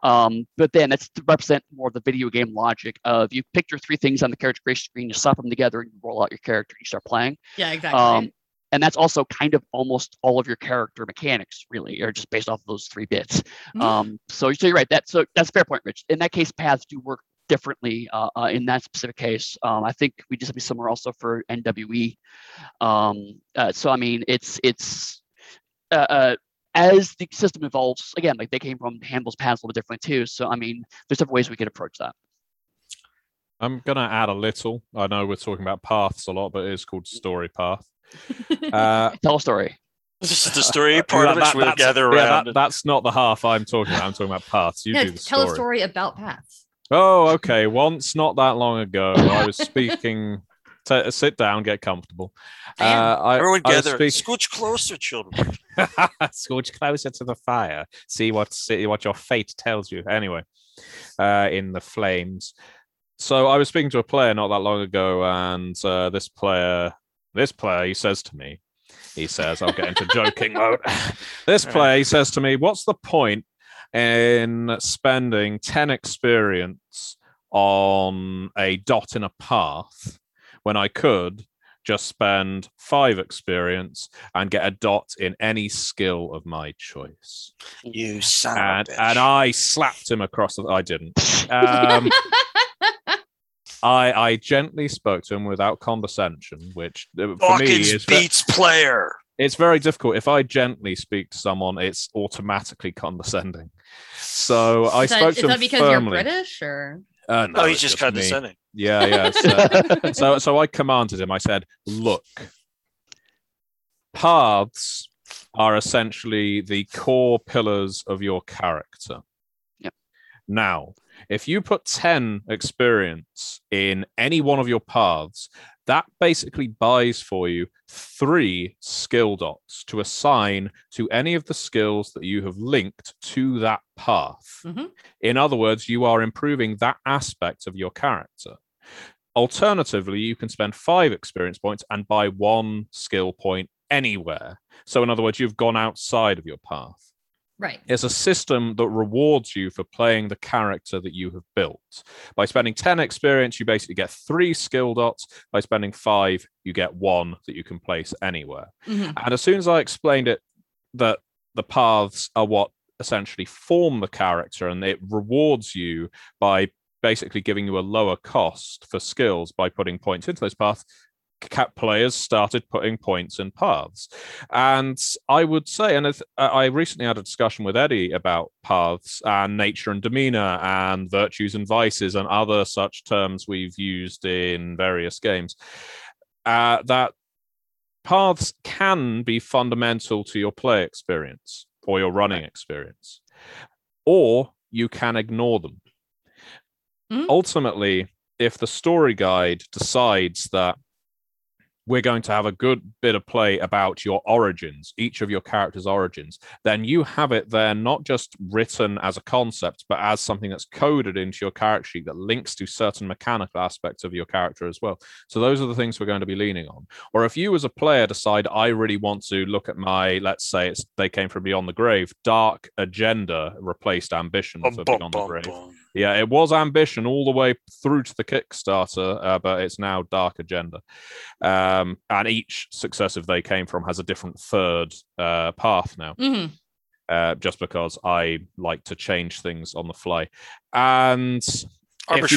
But then that's to represent more of the video game logic of you pick your three things on the character creation screen, you slap them together, and you roll out your character, and you start playing. Yeah, exactly. And that's also kind of almost all of your character mechanics, really, are just based off of those three bits. Mm-hmm. So you're right. That's a fair point, Rich. In that case, paths do work differently in that specific case. I think we just have to be similar also for NWE. So as the system evolves, again, like They Came From handles paths a little bit differently too. So, I mean, there's different ways we could approach that. I'm going to add a little. I know we're talking about paths a lot, but it is called StoryPath. Tell a story. This is the story part of it. We'll gather around. Yeah, that's not the half I'm talking about. I'm talking about paths. You do the story. Tell a story about paths. Oh, okay. Once, not that long ago, I was speaking... Sit down, get comfortable. Everyone gather. Scooch closer, children. Scooch closer to the fire. See what your fate tells you. Anyway, in the flames. So I was speaking to a player not that long ago, and this player, he says to me, I'll get into joking mode. This player, he says to me, what's the point in spending 10 experience on a dot in a path when I could just spend 5 experience and get a dot in any skill of my choice? You son of a bitch. And I slapped him across I didn't. I gently spoke to him without condescension, which for Dawkins me is beats player. It's very difficult. If I gently speak to someone, it's automatically condescending. So I spoke to him firmly. Is that because you're British or? No, he's just condescending. Me. Yeah. So I commanded him. I said, look, paths are essentially the core pillars of your character. Yep. Now, if you put 10 experience in any one of your paths, that basically buys for you 3 skill dots to assign to any of the skills that you have linked to that path. Mm-hmm. In other words, you are improving that aspect of your character. Alternatively, you can spend 5 experience points and buy 1 skill point anywhere. So in other words, you've gone outside of your path. Right. It's a system that rewards you for playing the character that you have built. By spending 10 experience, you basically get 3 skill dots. By spending 5, you get 1 that you can place anywhere. Mm-hmm. And as soon as I explained it, that the paths are what essentially form the character, and it rewards you by basically giving you a lower cost for skills by putting points into those paths, players started putting points in paths. And I would say, I recently had a discussion with Eddie about paths and nature and demeanor and virtues and vices and other such terms we've used in various games, that paths can be fundamental to your play experience or your running experience, or you can ignore them. Mm-hmm. Ultimately, if the story guide decides that we're going to have a good bit of play about your origins, each of your characters' origins, then you have it there not just written as a concept, but as something that's coded into your character sheet that links to certain mechanical aspects of your character as well. So those are the things we're going to be leaning on. Or if you as a player decide, I really want to look at my, let's say it's They Came From Beyond the Grave, dark agenda replaced ambition for Beyond the Grave. Yeah, it was ambition all the way through to the Kickstarter, but it's now dark agenda. And each successive They Came From has a different third path now, mm-hmm. Just because I like to change things on the fly. And if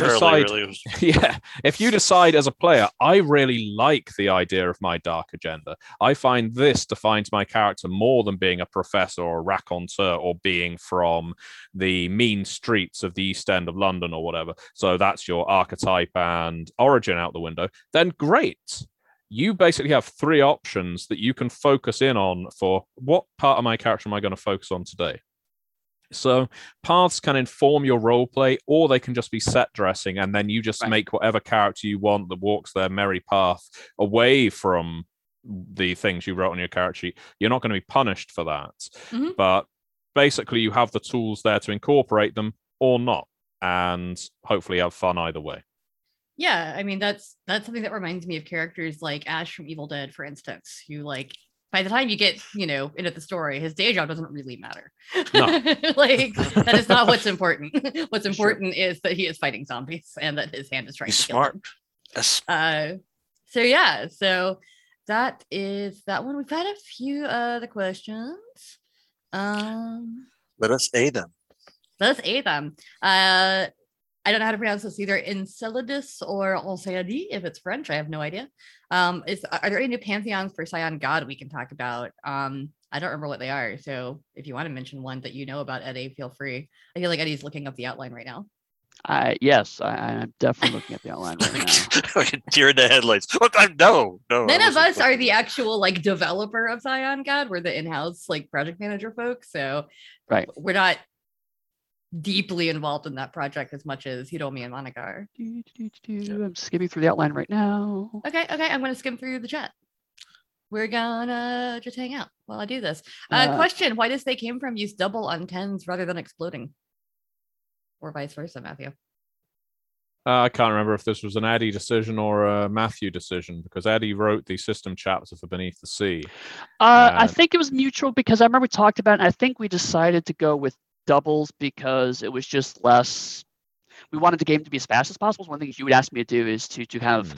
you decide as a player, I really like the idea of my dark agenda. I find this defines my character more than being a professor or a raconteur or being from the mean streets of the East End of London or whatever. So that's your archetype and origin out the window. Then great. You basically have 3 options that you can focus in on for what part of my character am I going to focus on today? So paths can inform your role play, or they can just be set dressing, and then you just make whatever character you want that walks their merry path away from the things you wrote on your character sheet. You're not going to be punished for that. Mm-hmm. But basically, you have the tools there to incorporate them or not, and hopefully have fun either way. Yeah, I mean, that's something that reminds me of characters like Ash from Evil Dead, for instance, who like, by the time you get, into the story, his day job doesn't really matter. No. That is not what's important. What's important is that he is fighting zombies and that his hand is trying to kill them. Yes. So that is that one. We've had a few other questions. Let us aid them. I don't know how to pronounce this either. Enceladus or Enceladi, if it's French, I have no idea. Are there any new pantheons for Scion God we can talk about? I don't remember what they are. So if you want to mention one that you know about, Eddie, feel free. I feel like Eddie's looking up the outline right now. Yes, I'm definitely looking at the outline right now. Deer in the headlights. No. None of us are the actual like developer of Scion God. We're the in-house like project manager folks. So right. We're not deeply involved in that project as much as Hiromi and Monica are. I'm skimming through the outline right now. Okay. I'm going to skim through the chat. We're gonna just hang out while I do this. Question: why does They Came From use double on tens rather than exploding? Or vice versa, Matthew? I can't remember if this was an Eddie decision or a Matthew decision, because Eddie wrote the system chapter for Beneath the Sea. I think it was mutual, because I remember we talked about it, and I think we decided to go with doubles because it was just less... We wanted the game to be as fast as possible. So one of the things you would ask me to do is to kind of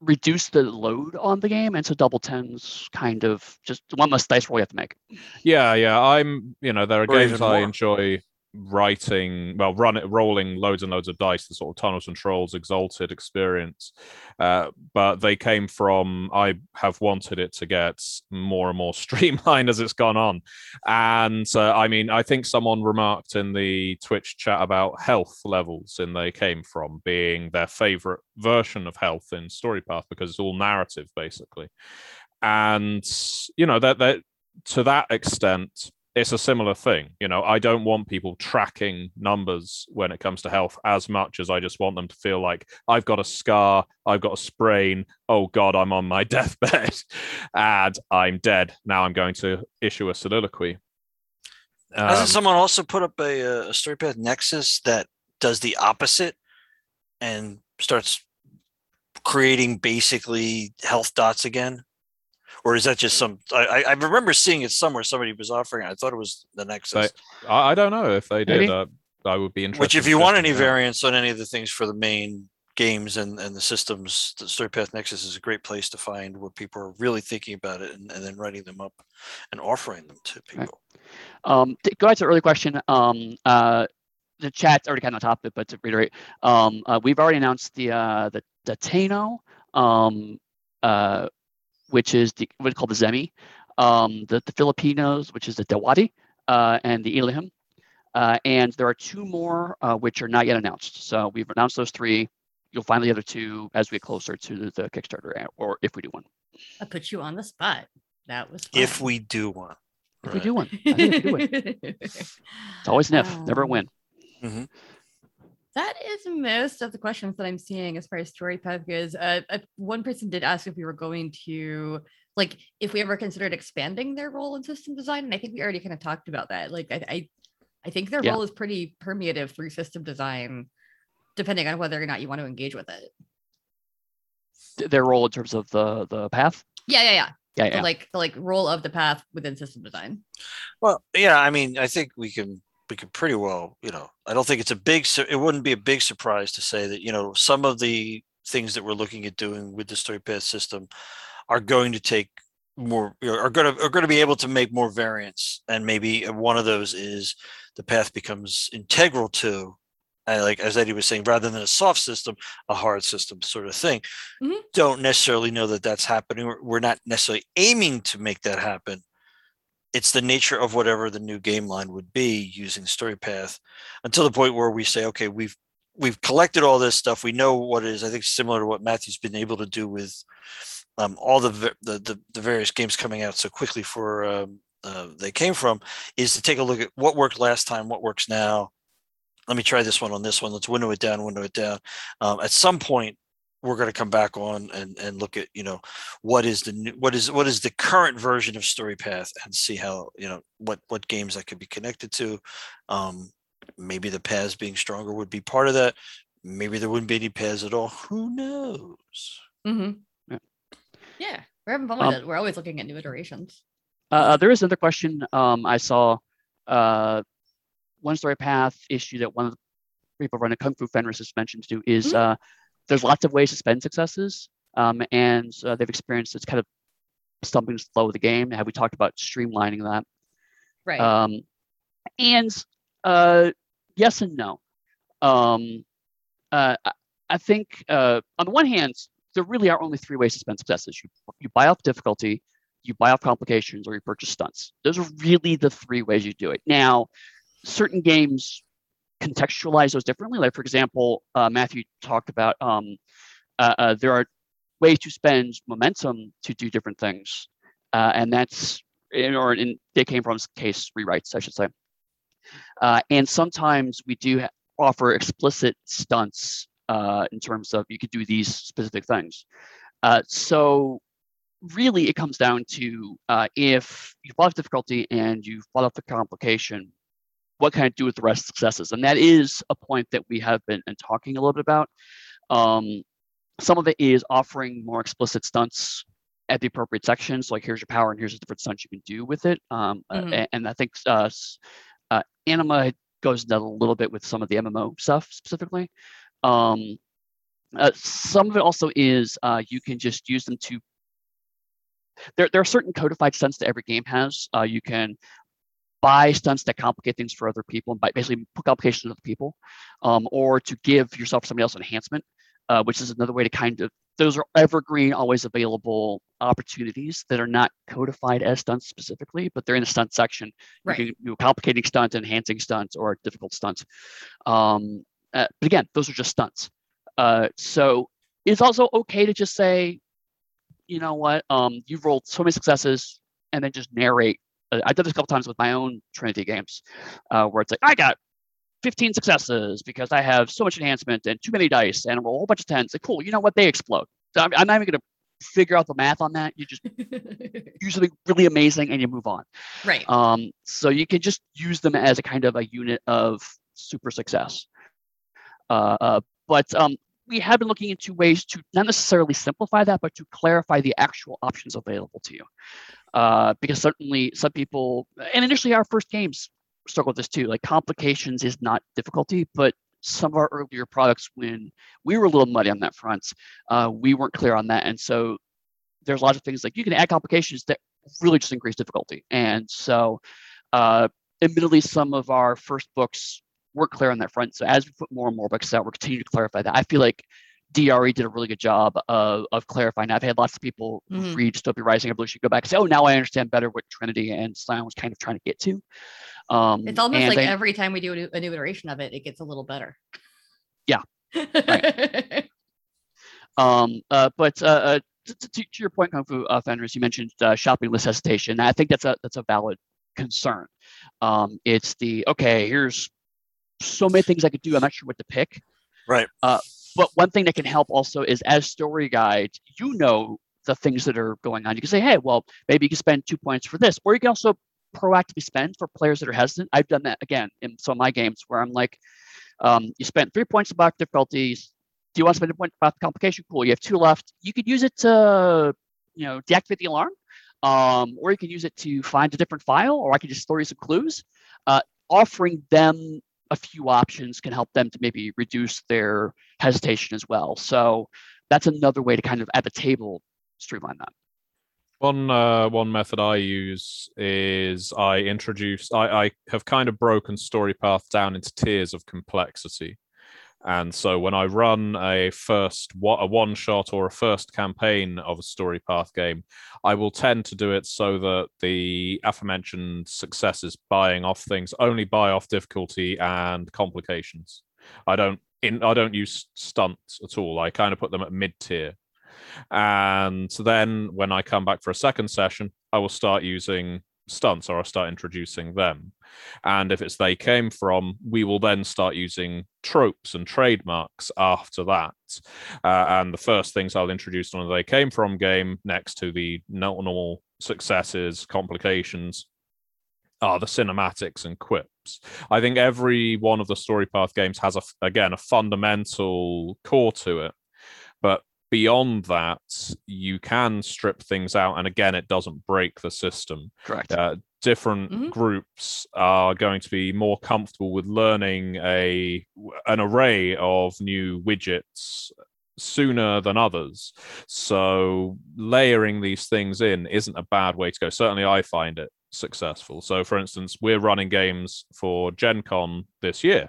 reduce the load on the game, and so double tens kind of just one less dice roll you have to make. Yeah. There are games I enjoy... rolling loads and loads of dice, the sort of Tunnels and Trolls, Exalted experience, but They Came From, I have wanted it to get more and more streamlined as it's gone on, and I think someone remarked in the Twitch chat about health levels in They Came From being their favorite version of health in StoryPath, because it's all narrative basically, and that to that extent it's a similar thing. I don't want people tracking numbers when it comes to health as much as I just want them to feel like I've got a scar, I've got a sprain, oh God, I'm on my deathbed and I'm dead. Now I'm going to issue a soliloquy. Hasn't someone also put up a StoryPath Nexus that does the opposite and starts creating basically health dots again? Or is that just some? I remember seeing it somewhere. Somebody was offering it. I thought it was the Nexus. I don't know if they did. I would be interested. Which, if you want any variants on any of the things for the main games and the systems, the StoryPath Nexus is a great place to find where people are really thinking about it and then writing them up and offering them to people. Right. To go back to the earlier question. The chat's already kind of on top of it, but to reiterate, we've already announced the Tano. Which is what's called the Zemi, the Filipinos, which is the Dawati, and the Ilihim. And there are two more which are not yet announced. So we've announced those three. You'll find the other two as we get closer to the Kickstarter, or if we do one. I put you on the spot. That was fun. If we do one. Right. If we do one. I think if we do one. It's always an if, never a win. Mm-hmm. That is most of the questions that I'm seeing as far as StoryPath goes. One person did ask if we were going to, if we ever considered expanding their role in system design, and I think we already kind of talked about that. I think their role is pretty permeative through system design, depending on whether or not you want to engage with it. Their role in terms of the path? Yeah. The role of the path within system design. Well, yeah, I think we can... We could pretty well, I don't think it wouldn't be a big surprise to say that, some of the things that we're looking at doing with the StoryPath system are going to take more, are going to be able to make more variants. And maybe one of those is the path becomes integral to, as Eddie was saying, rather than a soft system, a hard system sort of thing. Mm-hmm. Don't necessarily know that that's happening. We're not necessarily aiming to make that happen. It's the nature of whatever the new game line would be using StoryPath, until the point where we say, okay, we've collected all this stuff. We know what it is. I think similar to what Matthew's been able to do with all the various games coming out so quickly for They Came From, is to take a look at what worked last time, what works now. Let me try this one on this one. Let's window it down. At some point, we're going to come back on and look at, what is the current version of StoryPath and see how, what games that could be connected to. Maybe the paths being stronger would be part of that. Maybe there wouldn't be any paths at all. Who knows? Mm-hmm. Yeah. We're having fun with it. We're always looking at new iterations. There is another question. I saw one StoryPath issue that one of the people running Kung Fu Fenris has mentioned to do is, there's lots of ways to spend successes, and they've experienced this kind of stumbling slow of the game. Have we talked about streamlining that? Right. Yes and no. I think on the one hand, there really are only three ways to spend successes. You buy off difficulty, you buy off complications, or you purchase stunts. Those are really the three ways you do it. Now, certain games contextualize those differently. Like, for example, Matthew talked about there are ways to spend momentum to do different things. And that's, or in They Came From's case, rewrites, I should say. And sometimes we do offer explicit stunts in terms of you could do these specific things. So really it comes down to if you plot difficulty and you plot out the complication, what can I do with the rest of successes? And that is a point that we have been talking a little bit about. Some of it is offering more explicit stunts at the appropriate sections, like here's your power and here's the different stunts you can do with it. And I think Anima goes into that a little bit with some of the MMO stuff specifically. Some of it also is you can just use them to, there are certain codified stunts that every game has. You can buy stunts that complicate things for other people, and basically put complications to other people, or to give yourself or somebody else enhancement, which is another way to kind of, those are evergreen, always available opportunities that are not codified as stunts specifically, but they're in the stunt section. Right. You can do a complicating stunt, enhancing stunts, or difficult stunts. But again, those are just stunts. So it's also okay to just say, you know what, you've rolled so many successes, and then just narrate. I've done this a couple times with my own Trinity games, where it's like, I got 15 successes because I have so much enhancement and too many dice and a whole bunch of tens. Like, cool, you know what? They explode. So I'm not even going to figure out the math on that. You just use something really amazing and you move on. Right. So you can just use them as a kind of a unit of super success. But we have been looking into ways to not necessarily simplify that, but to clarify the actual options available to you. Because certainly some people, and initially our first games struggle with this too, like complications is not difficulty, but some of our earlier products, when we were a little muddy on that front, we weren't clear on that. And so there's lots of things like you can add complications that really just increase difficulty. And so admittedly, some of our first books were clear on that front. So as we put more and more books out, we're continuing to clarify that. I feel like DRE did a really good job of clarifying. I've had lots of people read Dystopia Rising Evolution, go back and say, oh, now I understand better what Trinity and Scion was kind of trying to get to. It's almost like every time we do a new iteration of it, it gets a little better. Yeah. Right. But to your point, Kung Fu Fenris, you mentioned shopping list hesitation. I think that's a valid concern. It's the, okay, here's so many things I could do. I'm not sure what to pick. Right. But one thing that can help also is as story guide, you know the things that are going on. You can say, hey, well, maybe you can spend 2 points for this. Or you can also proactively spend for players that are hesitant. I've done that, again, in some of my games where I'm like, you spent 3 points to block difficulties. Do you want to spend a point about the complication? Cool, you have 2 left. You could use it to deactivate the alarm. Or you can use it to find a different file. Or I could just throw you some clues. Offering them a few options can help them to maybe reduce their hesitation as well. So that's another way to kind of at the table streamline that. One method I use is I have kind of broken StoryPath down into tiers of complexity. And so when I run a one shot or a first campaign of a StoryPath game, I will tend to do it so that the aforementioned successes buying off things only buy off difficulty and complications. I don't use stunts at all. I kind of put them at mid tier. And then when I come back for a second session, I will start using stunts, or I'll start introducing them. And if it's They Came From, we will then start using tropes and trademarks after that. And the first things I'll introduce on the They Came From game next to the normal successes, complications, are the cinematics and quips. I think every one of the StoryPath games has, again, a fundamental core to it. But beyond that, you can strip things out, and again, it doesn't break the system. Correct. Different groups are going to be more comfortable with learning an array of new widgets sooner than others. So layering these things in isn't a bad way to go. Certainly, I find it successful. So, for instance, we're running games for Gen Con this year.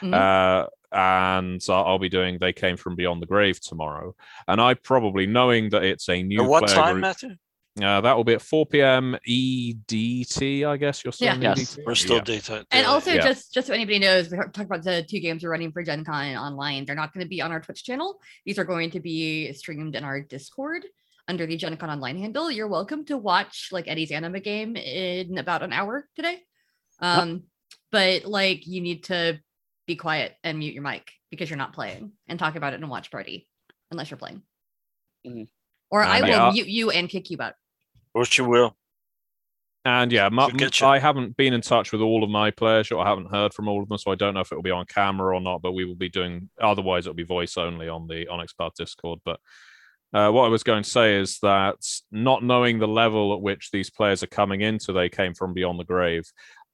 And I'll be doing They Came From Beyond the Grave tomorrow. And I probably, knowing that it's a new player group... At what time, Matthew? That will be at 4 p.m. EDT, I guess. You're still EDT? We're still daytime. And also, just so anybody knows, we talked about the two games we're running for Gen Con online. They're not going to be on our Twitch channel. These are going to be streamed in our Discord under the Gen Con online handle. You're welcome to watch like Eddie's Anima game in about an hour today. But like, you need to be quiet and mute your mic because you're not playing, and talk about it in a watch party unless you're playing. Mm-hmm. Or I will mute you and kick you out. Or she will. And yeah, I haven't been in touch with all of my players. I haven't heard from all of them, so I don't know if it will be on camera or not, but we will be doing, otherwise it'll be voice only on the Onyx Path Discord. But what I was going to say is that not knowing the level at which these players are coming into They Came From Beyond the Grave,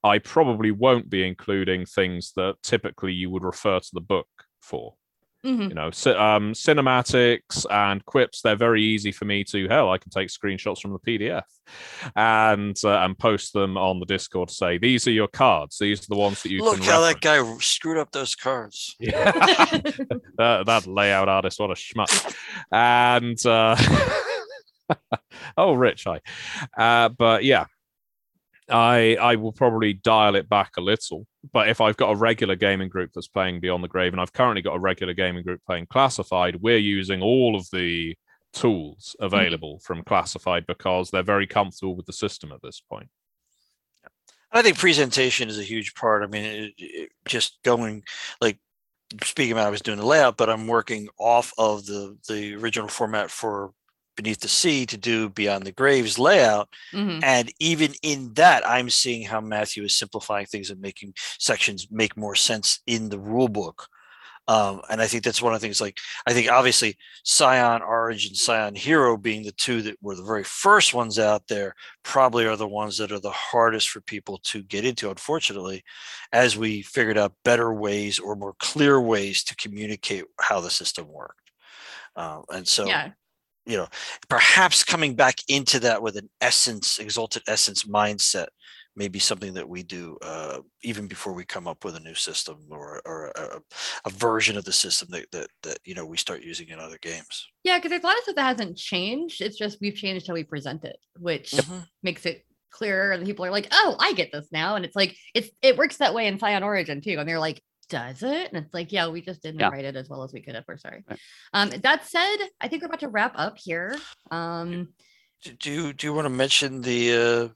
I probably won't be including things that typically you would refer to the book for. Mm-hmm. You know, cinematics and quips, they're very easy for me to, I can take screenshots from the PDF and post them on the Discord to say, these are your cards. These are the ones that you can reference. Look how that guy screwed up those cards. Yeah. that layout artist, what a schmuck. And, Rich, hi. But yeah. I will probably dial it back a little, but if I've got a regular gaming group that's playing Beyond the Grave, and I've currently got a regular gaming group playing Classified, we're using all of the tools available from Classified because they're very comfortable with the system at this point. I think presentation is a huge part. I mean, it just going, like, speaking about, I was doing the layout, but I'm working off of the original format for Beneath the Sea to do Beyond the Grave's layout. Mm-hmm. And even in that, I'm seeing how Matthew is simplifying things and making sections make more sense in the rule book. And I think that's one of the things, like, I think obviously Scion Orange and Scion Hero being the two that were the very first ones out there probably are the ones that are the hardest for people to get into, unfortunately, as we figured out better ways or more clear ways to communicate how the system worked. And so... Yeah. You know, perhaps coming back into that with an essence, exalted essence mindset may be something that we do even before we come up with a new system or a version of the system that you know, we start using in other games. Yeah, because there's a lot of stuff that hasn't changed. It's just we've changed how we present it, which makes it clearer. And people are like, oh, I get this now. And it's like, it works that way in Scion Origin too. And they're like, does it? And it's like, yeah, we just didn't write it as well as we could have. We're sorry. Right. That said, I think we're about to wrap up here. Do you want to mention the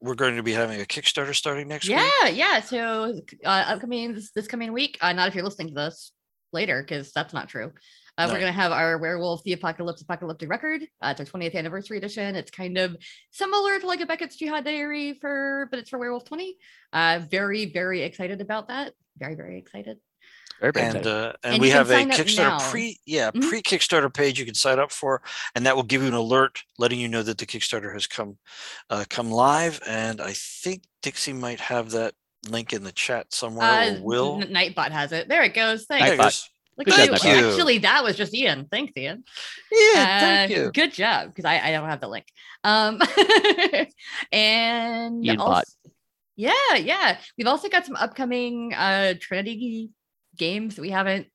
we're going to be having a Kickstarter starting next week? Yeah. So upcoming this coming week, not if you're listening to this later, because that's not true. No. We're going to have our Werewolf the Apocalypse Apocalyptic Record. It's our 20th anniversary edition. It's kind of similar to like a Beckett's Jihad Diary, but it's for Werewolf 20. Very, very excited about that. Very, very excited. And we have a Kickstarter pre-Kickstarter page you can sign up for, and that will give you an alert letting you know that the Kickstarter has come live. And I think Dixie might have that link in the chat somewhere. Or will Nightbot has it? There it goes. Thanks. Look at you. Actually, that was just Ian. Thanks, Ian. Yeah, thank you. Good job, because I don't have the link. And Ian also, we've also got some upcoming Trinity games we haven't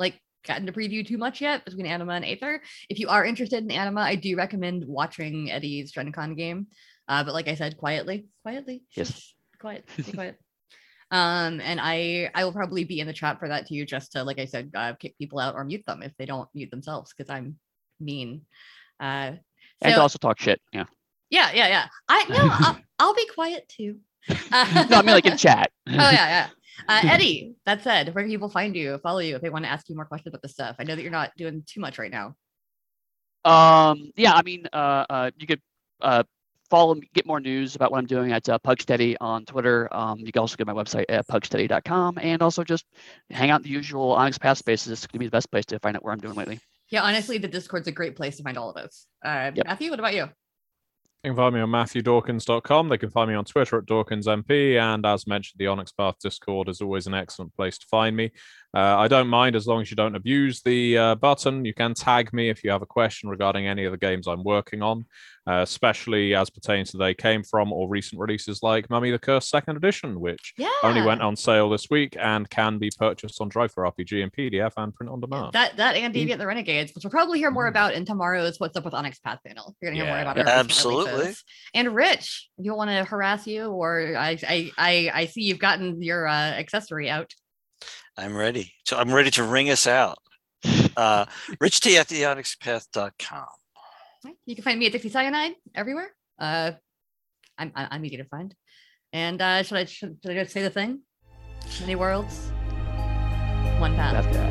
like gotten to preview too much yet between Anima and Aether. If you are interested in Anima, I do recommend watching Eddie's Gen Con game. But like I said, quietly. Yes. Stay quiet. And I will probably be in the chat for that too, just to, like I said, kick people out or mute them if they don't mute themselves, because I'm mean. And to also talk shit. Yeah. I'll be quiet too. No, I mean like in chat. Eddie, that said, where can people find you, follow you if they want to ask you more questions about this stuff? I know that you're not doing too much right now. I mean, you could follow me, get more news about what I'm doing at Pugsteady on Twitter. You can also go to my website at pugsteady.com, and also just hang out in the usual Onyx Path spaces. This is going to be the best place to find out where I'm doing lately. Yeah, honestly, the Discord's a great place to find all of us. Matthew, what about you? You can find me on MatthewDawkins.com. They can find me on Twitter at DawkinsMP. And as mentioned, the Onyx Path Discord is always an excellent place to find me. I don't mind as long as you don't abuse the button. You can tag me if you have a question regarding any of the games I'm working on, especially as pertains to They Came From or recent releases like Mummy the Curse 2nd Edition, which only went on sale this week and can be purchased on Drive for RPG and PDF and print on demand. That and Deviant the Renegades, which we'll probably hear more about in tomorrow's What's Up with Onyx Path panel. You're going to hear more about it. Absolutely. Releases. And Rich, if you want to harass you, or I see you've gotten your accessory out. I'm ready. So I'm ready to ring us out. RichT@theonyxpath.com. You can find me at Dixie Cyanide everywhere. I'm easy to find. And should I just say the thing? Many worlds, one path.